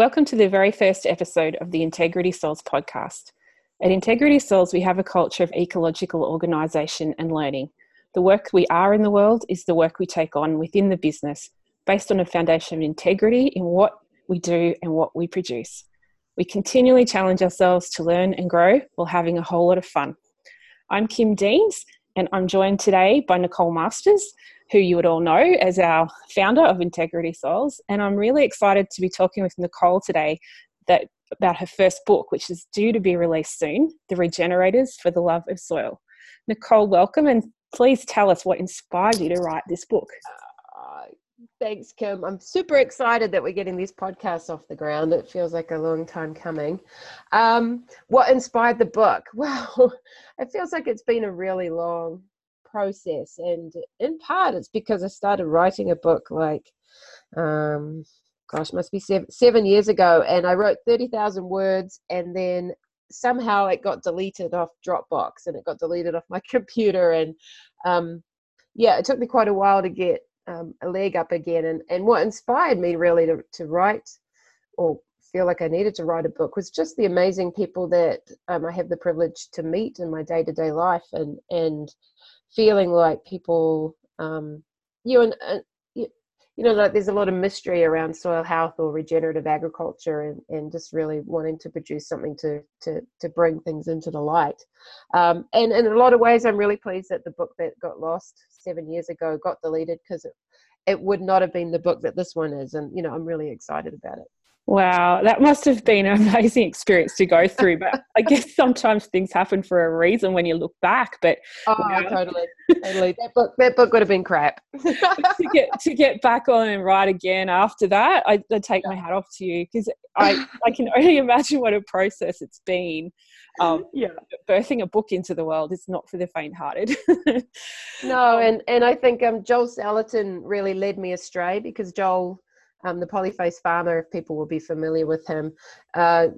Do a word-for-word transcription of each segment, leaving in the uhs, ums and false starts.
Welcome to the very first episode of the Integrity Soils podcast. At Integrity Soils, we have a culture of ecological organisation and learning. The work we are in the world is the work we take on within the business, based on a foundation of integrity in what we do and what we produce. We continually challenge ourselves to learn and grow while having a whole lot of fun. I'm Kim Deans, and I'm joined today by Nicole Masters, who you would all know as our founder of Integrity Soils. And I'm really excited to be talking with Nicole today that, about her first book, which is due to be released soon, The Regenerators for the Love of Soil. Nicole, welcome, and please tell us what inspired you to write this book. Uh, thanks, Kim. I'm super excited that we're getting this podcast off the ground. It feels like a long time coming. Um, what inspired the book? Well, it feels like it's been a really long process, and in part it's because I started writing a book like um gosh must be seven, seven years ago, and I wrote thirty thousand words, and then somehow it got deleted off Dropbox and it got deleted off my computer, and um yeah it took me quite a while to get um, a leg up again, and and what inspired me really to, to write or feel like I needed to write a book was just the amazing people that um, I have the privilege to meet in my day-to-day life, and and feeling like people, um, you know, and, uh, you, you know, like there's a lot of mystery around soil health or regenerative agriculture, and, and just really wanting to produce something to to to bring things into the light. Um, and, and in a lot of ways, I'm really pleased that the book that got lost seven years ago got deleted, because it, it would not have been the book that this one is. And, you know, I'm really excited about it. Wow, that must have been an amazing experience to go through. But I guess sometimes things happen for a reason when you look back. But oh, you know, totally, totally. That book, that book would have been crap. to get to get back on and write again after that, I, I take my hat off to you, because I I can only imagine what a process it's been. Um, yeah, birthing a book into the world is not for the faint-hearted. No, and and I think um Joel Salatin really led me astray, because Joel, Um, the Polyface farmer, if people will be familiar with him, uh,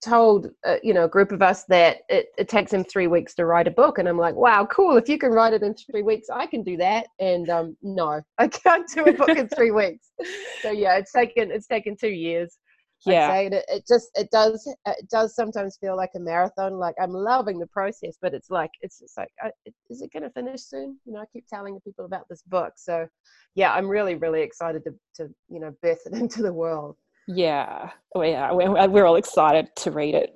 told uh, you know a group of us that it, it takes him three weeks to write a book, and I'm like, wow, cool! If you can write it in three weeks, I can do that. And um, no, I can't do a book in three weeks. So yeah, it's taken it's taken two years. Yeah, I'd say. And it, it just it does it does sometimes feel like a marathon. Like, I'm loving the process, but it's like it's just like, I, is it going to finish soon? You know, I keep telling people about this book. So, yeah, I'm really really excited to to you know birth it into the world. Yeah, oh, yeah, we're, we're all excited to read it.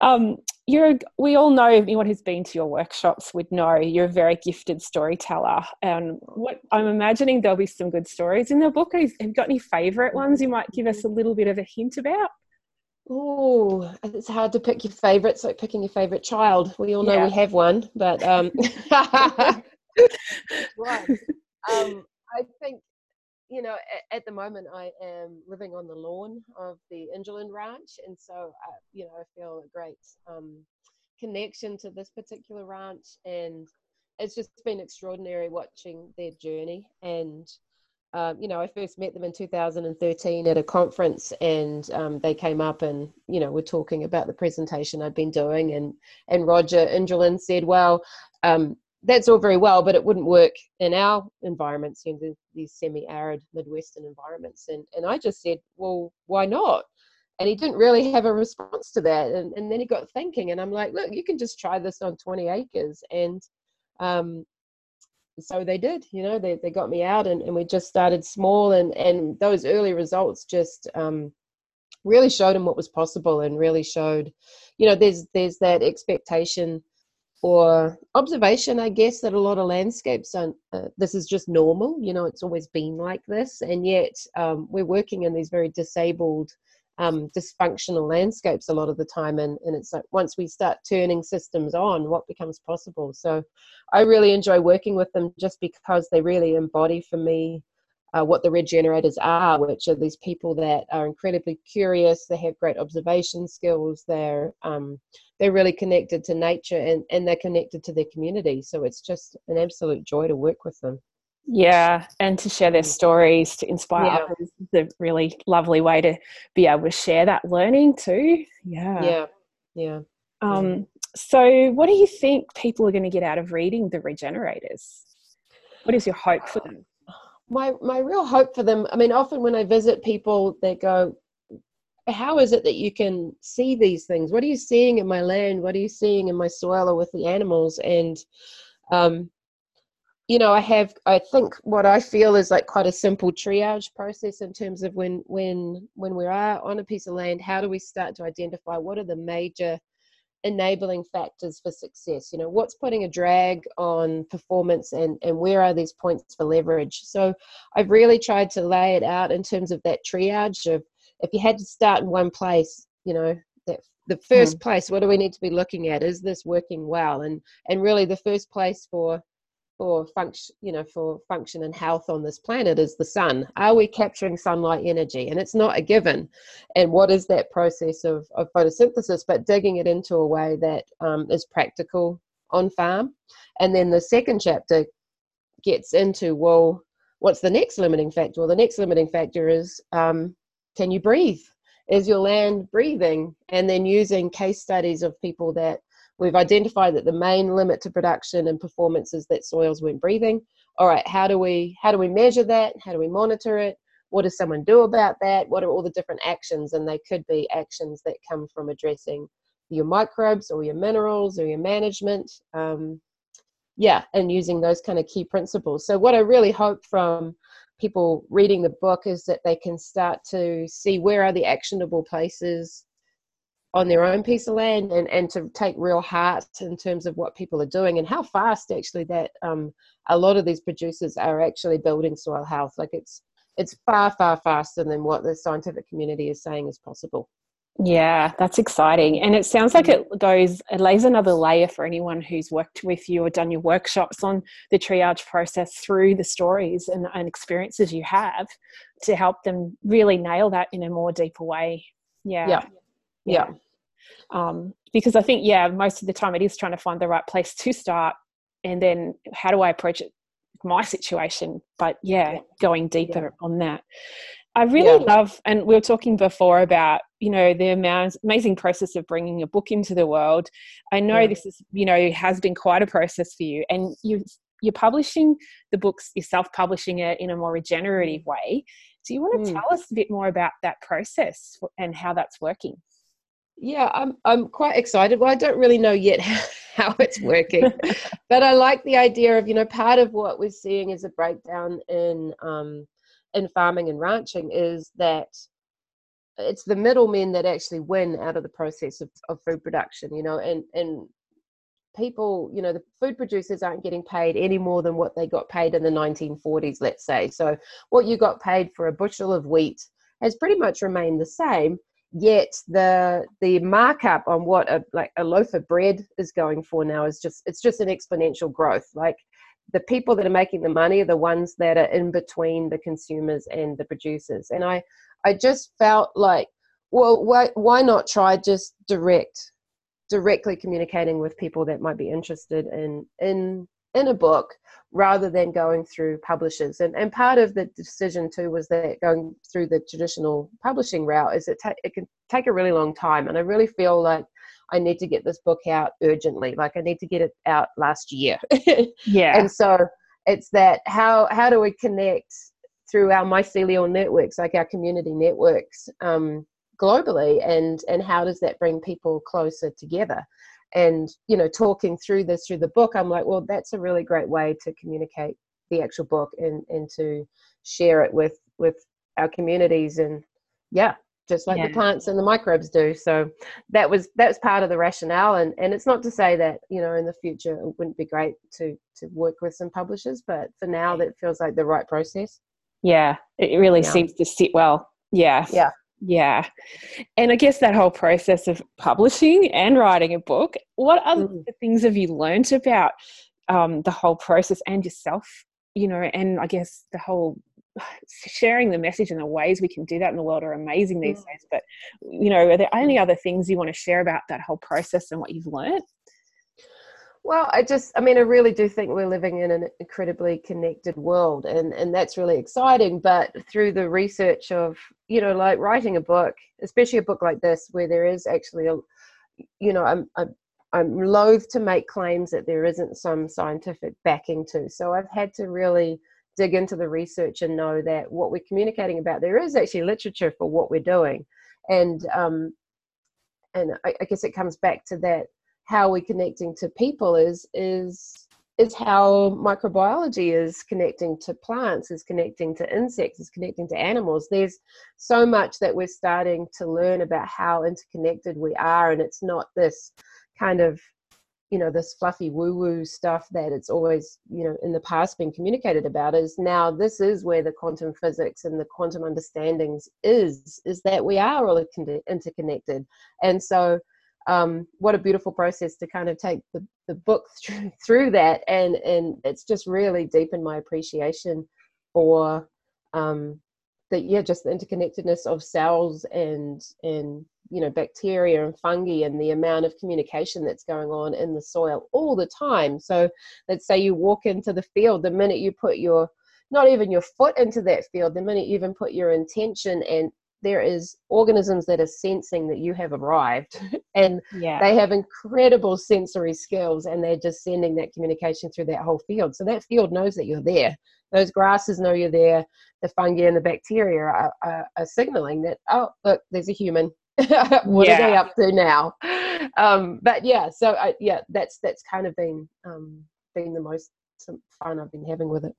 um, you're we all know, anyone who's been to your workshops would know you're a very gifted storyteller. And what I'm imagining, there'll be some good stories in the book. Have you got any favourite ones you might give us a little bit of a hint about? Oh, it's hard to pick your favourite. It's like picking your favourite child. We all know yeah. we have one, but um, one. um I think. You know, at the moment I am living on the lawn of the Indulin ranch, and so, I, you know, I feel a great um, connection to this particular ranch, and it's just been extraordinary watching their journey. And, um, you know, I first met them in two thousand thirteen at a conference, and um, they came up and, you know, were talking about the presentation I'd been doing, and, and Roger Indulin said, well, um, that's all very well, but it wouldn't work in our environments, you know, these semi-arid Midwestern environments. And, and I just said, well, why not? And he didn't really have a response to that. And, and then he got thinking, and I'm like, look, you can just try this on twenty acres. And um, so they did, you know, they, they got me out, and, and we just started small. And, and those early results just um, really showed him what was possible, and really showed, you know, there's there's that expectation or observation, I guess, that a lot of landscapes aren't, uh, this is just normal, you know, it's always been like this. And yet um, we're working in these very disabled, um, dysfunctional landscapes a lot of the time. And, and it's like, once we start turning systems on, what becomes possible? So I really enjoy working with them, just because they really embody for me uh, what the regenerators are, which are these people that are incredibly curious. They have great observation skills. They're, um, they're really connected to nature, and, and they're connected to their community. So it's just an absolute joy to work with them. Yeah, and to share their stories, to inspire yeah. others is a really lovely way to be able to share that learning too. Yeah. Yeah, yeah. Um, so what do you think people are going to get out of reading The Regenerators? What is your hope for them? my, my real hope for them, I mean, often when I visit people, they go, how is it that you can see these things? What are you seeing in my land? What are you seeing in my soil or with the animals? And, um, you know, I have, I think what I feel is like quite a simple triage process in terms of when, when, when we are on a piece of land, how do we start to identify what are the major enabling factors for success? You know, what's putting a drag on performance, and, and where are these points for leverage? So I've really tried to lay it out in terms of that triage of, if you had to start in one place, you know, that the first mm. place, what do we need to be looking at? Is this working well? And, and really the first place for, for function, you know, for function and health on this planet is the sun. Are we capturing sunlight energy? And it's not a given. And what is that process of, of photosynthesis, but digging it into a way that um, is practical on farm. And then the second chapter gets into, well, what's the next limiting factor? Well, the next limiting factor is, um, can you breathe? Is your land breathing? And then using case studies of people that we've identified that the main limit to production and performance is that soils weren't breathing. All right, how do we how do we measure that? How do we monitor it? What does someone do about that? What are all the different actions? And they could be actions that come from addressing your microbes or your minerals or your management. Um, yeah, and using those kind of key principles. So what I really hope from people reading the book is that they can start to see where are the actionable places on their own piece of land, and, and to take real heart in terms of what people are doing and how fast actually that um, a lot of these producers are actually building soil health. Like it's, it's far, far faster than what the scientific community is saying is possible. Yeah, that's exciting. And it sounds like it goes, it lays another layer for anyone who's worked with you or done your workshops on the triage process through the stories and, and experiences you have to help them really nail that in a more deeper way. Yeah. Yeah. Yeah. yeah. Um, because I think, yeah, most of the time it is trying to find the right place to start, and then how do I approach it, my situation, but yeah, going deeper yeah. on that. I really yeah. love, and we were talking before about, you know, the amazing process of bringing a book into the world. I know yeah. this is, you know, has been quite a process for you, and you, you're publishing the books, you're self-publishing it in a more regenerative way. Do you want to mm. tell us a bit more about that process and how that's working? Yeah, I'm I'm quite excited. Well, I don't really know yet how, how it's working, but I like the idea of, you know, part of what we're seeing is a breakdown in um, in farming and ranching is that it's the middlemen that actually win out of the process of, of food production, you know, and, and people, you know, the food producers aren't getting paid any more than what they got paid in the nineteen forties, let's say. So what you got paid for a bushel of wheat has pretty much remained the same. Yet the the markup on what a like a loaf of bread is going for now is just it's just an exponential growth. Like the people that are making the money are the ones that are in between the consumers and the producers. And I I just felt like, well, why why not try just direct directly communicating with people that might be interested in in in a book rather than going through publishers. And and part of the decision too was that going through the traditional publishing route is it, ta- it can take a really long time. And I really feel like I need to get this book out urgently. Like I need to get it out last year. yeah. And so it's that how, how do we connect through our mycelial networks, like our community networks um, globally, and, and how does that bring people closer together? And, you know, talking through this through the book, I'm like, well, that's a really great way to communicate the actual book and, and to share it with, with our communities. And yeah, just like yeah. the plants and the microbes do. So that was, that's part of the rationale. And, and it's not to say that, you know, in the future, it wouldn't be great to, to work with some publishers, but for now that feels like the right process. Yeah. It really yeah. seems to sit well. Yeah. Yeah. Yeah. And I guess that whole process of publishing and writing a book, what other mm. things have you learned about um, the whole process and yourself, you know, and I guess the whole sharing the message and the ways we can do that in the world are amazing these mm. days. But, you know, are there any other things you want to share about that whole process and what you've learned? Well, I just, I mean, I really do think we're living in an incredibly connected world, and, and that's really exciting. But through the research of, you know, like writing a book, especially a book like this, where there is actually, a, you know, I'm, I'm, I'm loath to make claims that there isn't some scientific backing to. So I've had to really dig into the research and know that what we're communicating about, there is actually literature for what we're doing. And um, and I, I guess it comes back to that, how we're connecting to people is is is how microbiology is connecting to plants, is connecting to insects, is connecting to animals. There's so much that we're starting to learn about how interconnected we are, and it's not this kind of, you know, this fluffy woo-woo stuff that it's always, you know, in the past been communicated about. Is now this is where the quantum physics and the quantum understandings is, is that we are all interconnected. And so um, what a beautiful process to kind of take the, the book through, through that. And, and it's just really deepened my appreciation for um, the, yeah, just the interconnectedness of cells and, and, you know, bacteria and fungi, and the amount of communication that's going on in the soil all the time. So let's say you walk into the field, the minute you put your, not even your foot into that field, the minute you even put your intention, and there is organisms that are sensing that you have arrived, and yeah. they have incredible sensory skills, and they're just sending that communication through that whole field. So that field knows that you're there. Those grasses know you're there. The fungi and the bacteria are, are, are signaling that, oh, look, there's a human. What yeah. are they up to now? Um, but yeah, so I, yeah, that's that's kind of been um, been the most fun I've been having with it.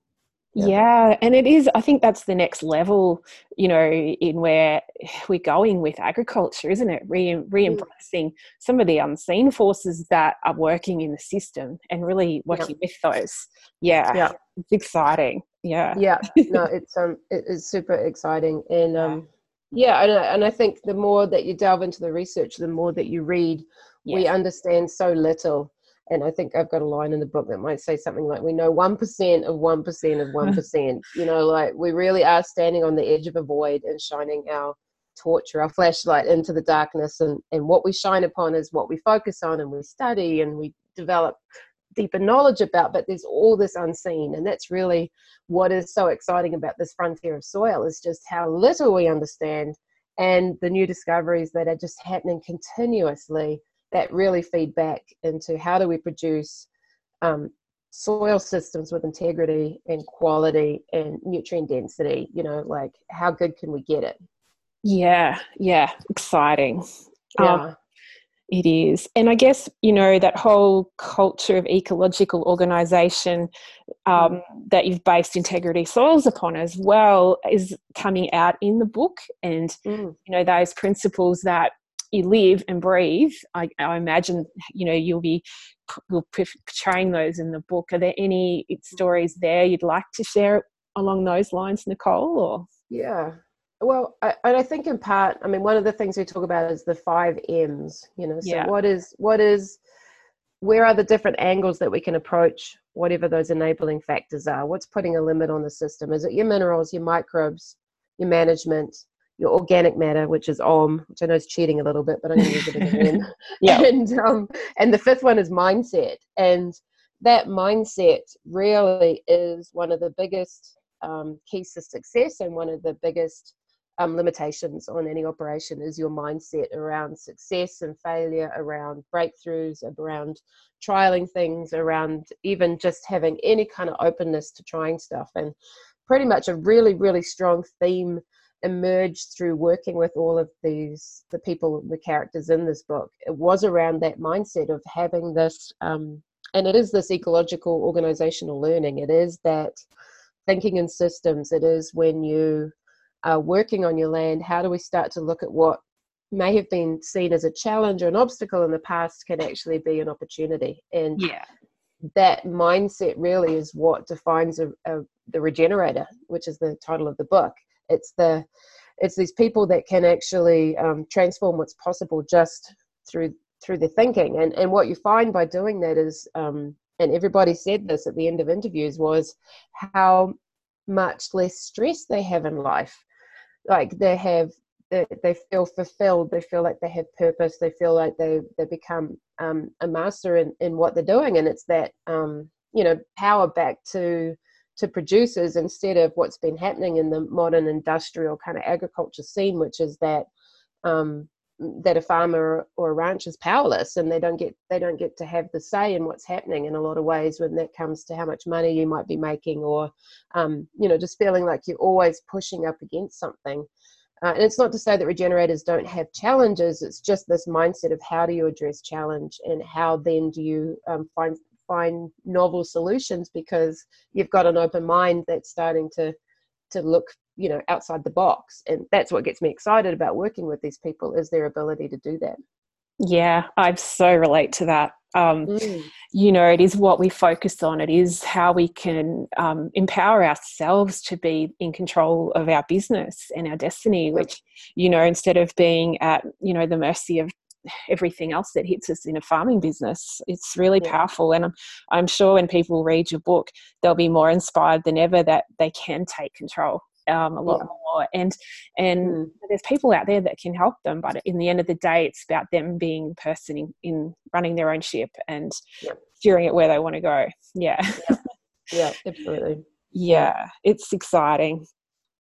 Yeah. yeah, and it is. I think that's the next level, you know, in where we're going with agriculture, isn't it? Re re-embracing some of the unseen forces that are working in the system, and really working yeah. with those. Yeah, yeah, it's exciting. Yeah, yeah. No, it's um, it is super exciting, and um. Yeah, and I, and I think the more that you delve into the research, the more that you read, yes. we understand so little. And I think I've got a line in the book that might say something like, we know one percent of one percent of one percent. You know, like we really are standing on the edge of a void and shining our torch or our flashlight into the darkness. And, and what we shine upon is what we focus on, and we study and we develop deeper knowledge about, but there's all this unseen. And that's really what is so exciting about this frontier of soil, is just how little we understand, and the new discoveries that are just happening continuously that really feed back into how do we produce um, soil systems with integrity and quality and nutrient density, you know, like how good can we get it? Yeah, yeah, exciting. Yeah. Um, It is. And I guess, you know, that whole culture of ecological organisation um, that you've based Integrity Soils upon as well is coming out in the book. And, mm. you know, those principles that you live and breathe, I, I imagine, you know, you'll be you'll portraying those in the book. Are there any stories there you'd like to share along those lines, Nicole? Or? Yeah. Well, I, and I think in part, I mean, one of the things we talk about is the five M's, you know, so yeah. what is, what is, where are the different angles that we can approach whatever those enabling factors are? What's putting a limit on the system? Is it your minerals, your microbes, your management, your organic matter, which is O M, which I know is cheating a little bit, but I'm going to use it again. yeah. And, um, and the fifth one is mindset. And that mindset really is one of the biggest um, keys to success, and one of the biggest Um, limitations on any operation is your mindset around success and failure, around breakthroughs, around trialing things, around even just having any kind of openness to trying stuff. And pretty much a really, really strong theme emerged through working with all of these, the people, the characters in this book. It was around that mindset of having this, um, and it is this ecological organizational learning. It is that thinking in systems. It is when you Uh, working on your land, how do we start to look at what may have been seen as a challenge or an obstacle in the past can actually be an opportunity? And yeah. that mindset really is what defines a, a, the regenerator, which is the title of the book. It's the it's these people that can actually um, transform what's possible just through through their thinking. And and what you find by doing that is, um, and everybody said this at the end of interviews, was how much less stress they have in life. Like they have, they, they feel fulfilled, they feel like they have purpose, they feel like they, they become um, a master in, in what they're doing. And it's that, um, you know, power back to, to producers, instead of what's been happening in the modern industrial kind of agriculture scene, which is that um, that a farmer or a rancher is powerless, and they don't get they don't get to have the say in what's happening in a lot of ways when that comes to how much money you might be making, or um, you know, just feeling like you're always pushing up against something. Uh, and it's not to say that regenerators don't have challenges. It's just this mindset of how do you address challenge, and how then do you um, find find novel solutions, because you've got an open mind that's starting to to look, you know, outside the box. And that's what gets me excited about working with these people, is their ability to do that. Yeah, I so relate to that. Um, mm. You know, it is what we focus on. It is how we can um, empower ourselves to be in control of our business and our destiny, which, you know, instead of being at, you know, the mercy of everything else that hits us in a farming business. It's really yeah. powerful. And I'm, I'm sure when people read your book, they'll be more inspired than ever that they can take control. Um, a lot yeah. more, and and mm. there's people out there that can help them, but in the end of the day, it's about them being the person in, in running their own ship and yeah. steering it where they want to go. Yeah, yeah, yeah absolutely. Yeah, yeah, it's exciting.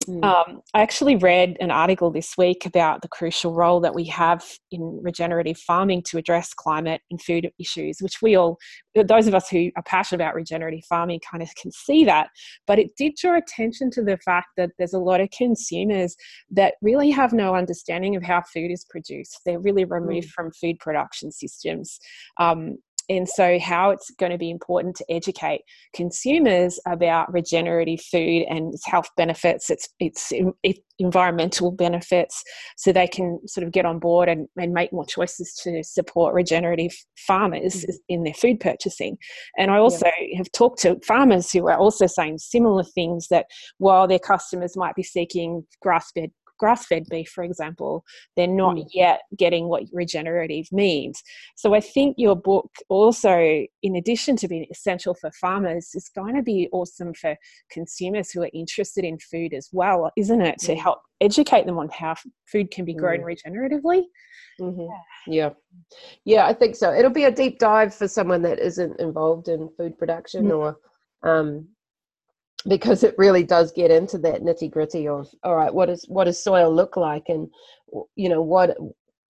Mm. Um, I actually read an article this week about the crucial role that we have in regenerative farming to address climate and food issues, which we all, those of us who are passionate about regenerative farming, kind of can see that. But it did draw attention to the fact that there's a lot of consumers that really have no understanding of how food is produced. They're really removed mm. from food production systems. Um, And so how it's going to be important to educate consumers about regenerative food and its health benefits, its, its environmental benefits, so they can sort of get on board and, and make more choices to support regenerative farmers mm-hmm. in their food purchasing. And I also yeah. have talked to farmers who are also saying similar things, that while their customers might be seeking grass-fed grass-fed beef, for example, they're not mm. yet getting what regenerative means. So I think your book also, in addition to being essential for farmers, is going to be awesome for consumers who are interested in food as well, isn't it? Mm. To help educate them on how food can be grown mm. regeneratively. Mm-hmm. Yeah. Yeah, I think so. It'll be a deep dive for someone that isn't involved in food production mm. or... Um, because it really does get into that nitty gritty of, all right, what is, what does soil look like? And, you know, what,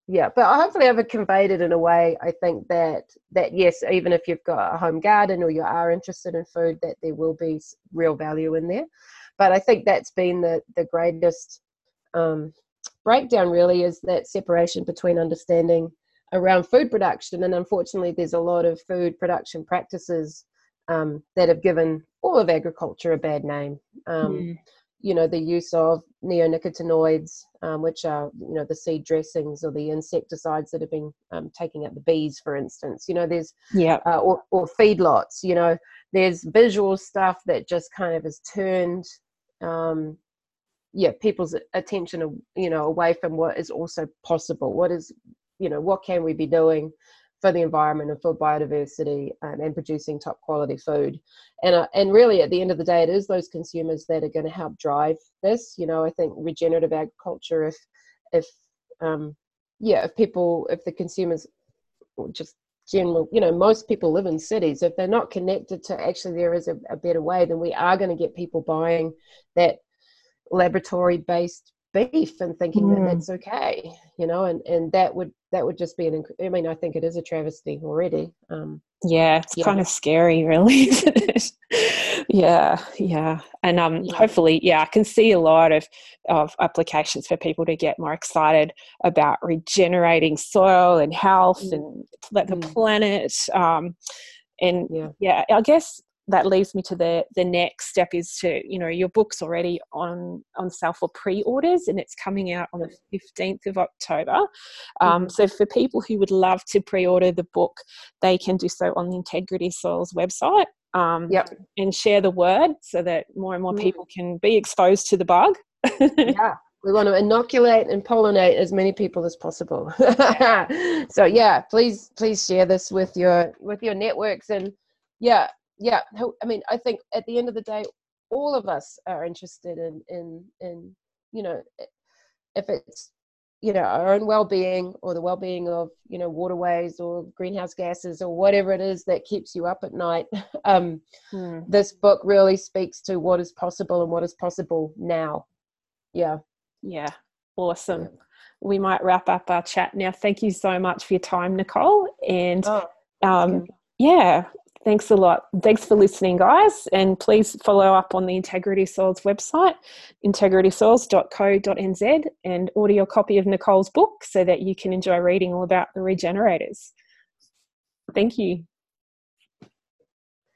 yeah, but hopefully I've conveyed it in a way, I think that, that yes, even if you've got a home garden or you are interested in food, that there will be real value in there. But I think that's been the, the greatest um, breakdown really, is that separation between understanding around food production. And unfortunately there's a lot of food production practices Um, that have given all of agriculture a bad name. Um, mm. You know, the use of neonicotinoids, um, which are, you know, the seed dressings or the insecticides that have been um, taking out the bees, for instance. You know, there's, yeah, uh, or, or feedlots, you know, there's visual stuff that just kind of has turned, um, yeah, people's attention, you know, away from what is also possible. What is, you know, what can we be doing for the environment and for biodiversity um, and producing top quality food. And uh, and really at the end of the day, it is those consumers that are going to help drive this. You know, I think regenerative agriculture, if, if um, yeah, if people, if the consumers, just general, you know, most people live in cities. If they're not connected to actually there is a, a better way, then we are going to get people buying that laboratory based beef and thinking mm. that that's okay, you know, and, and that would, that would just be an, inc- I mean, I think it is a travesty already. Um, yeah. It's yeah. kind of scary really, isn't it? yeah. Yeah. And um, yeah. hopefully, yeah, I can see a lot of, of applications for people to get more excited about regenerating soil and health mm. and the mm. planet. Um, and yeah. yeah, I guess that leads me to the the next step, is to, you know, your book's already on on sale for pre-orders and it's coming out on the fifteenth of October. Um, mm-hmm. So for people who would love to pre-order the book, they can do so on the Integrity Soils website um, yep. and share the word so that more and more mm-hmm. people can be exposed to the bug. yeah. We want to inoculate and pollinate as many people as possible. So yeah, please, please share this with your, with your networks and yeah, Yeah, I mean, I think at the end of the day, all of us are interested in, in, in you know, if it's, you know, our own well-being or the well-being of, you know, waterways or greenhouse gases or whatever it is that keeps you up at night. Um, hmm. This book really speaks to what is possible and what is possible now. Yeah. Yeah. Awesome. Yeah. We might wrap up our chat now. Thank you so much for your time, Nicole. And oh, um, yeah, thanks a lot. Thanks for listening, guys. And please follow up on the Integrity Soils website, integrity soils dot co dot n z, and order your copy of Nicole's book so that you can enjoy reading all about the regenerators. Thank you.